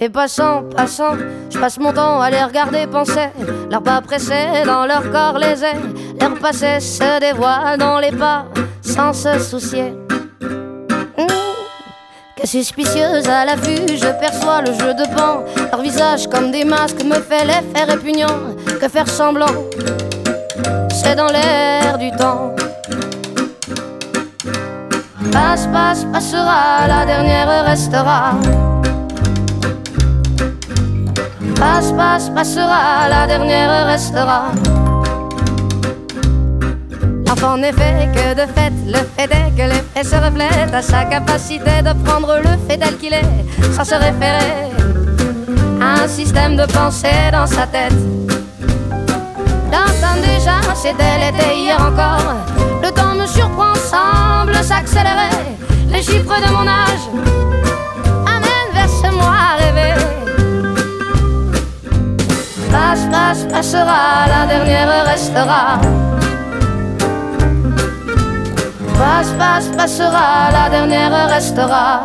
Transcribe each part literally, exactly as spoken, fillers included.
Les passants, passants, je passe mon temps à les regarder penser. Leurs pas pressés dans leur corps les ailes. Leur passé se dévoile dans les pas sans se soucier. Mmh. Que suspicieuse à la vue, je perçois le jeu de pan. Leur visage comme des masques me fait l'effet répugnant. Que faire semblant, c'est dans l'air du temps. Passe, passe, passera, la dernière restera. Passe, passe, passera, la dernière restera. L'enfant n'est fait que de fait, le fait est que les faits se reflètent à sa capacité de prendre le fait tel qu'il est, sans se référer à un système de pensée dans sa tête. D'entendre déjà, c'était l'été hier encore. Le temps me surprend, semble s'accélérer. Les chiffres de mon âge amènent vers ce moi rêver. Passe, passe, passera, la dernière restera. Passe, passe, passera, la dernière restera.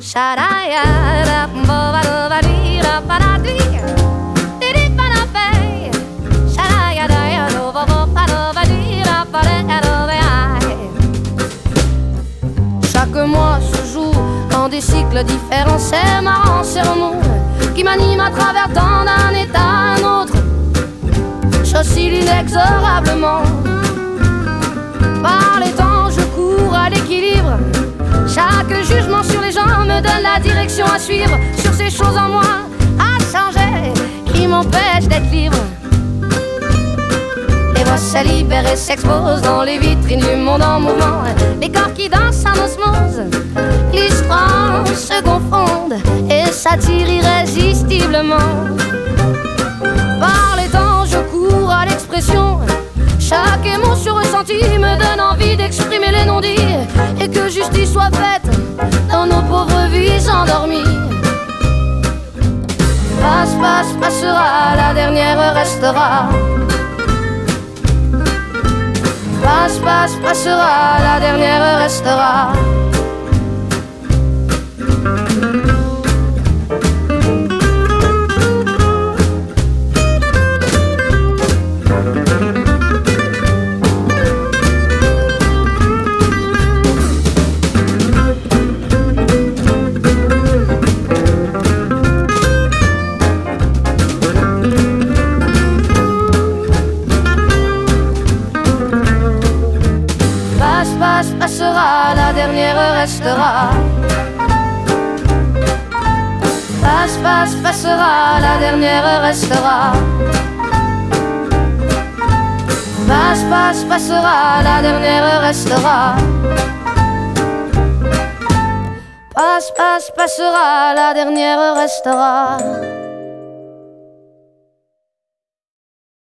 Chaque mois se joue dans des cycles différents, c'est marrant, c'est remous qui m'anime à travers tant d'un état à un autre. J'oscille inexorablement. Par les temps, je cours à l'équilibre. Chaque jugement sur les gens me donne la direction à suivre. Sur ces choses en moi à changer qui m'empêchent d'être libre. Les voix se libèrent et s'exposent dans les vitrines du monde en mouvement. Les corps qui dansent en osmose, l'histoire se confondent et s'attirent irrésistiblement. Par les temps, je cours à l'expression. Chaque émotion ressentie me donne envie d'exprimer les non-dits et que justice soit faite dans nos pauvres vies endormies. Passe, passe, passera, la dernière restera. Passe, passe, passera, la dernière restera. Restera. Passe, passe, passera, la dernière restera. Passe, passe, passera, la dernière restera. Passe, passe, passera, la dernière restera.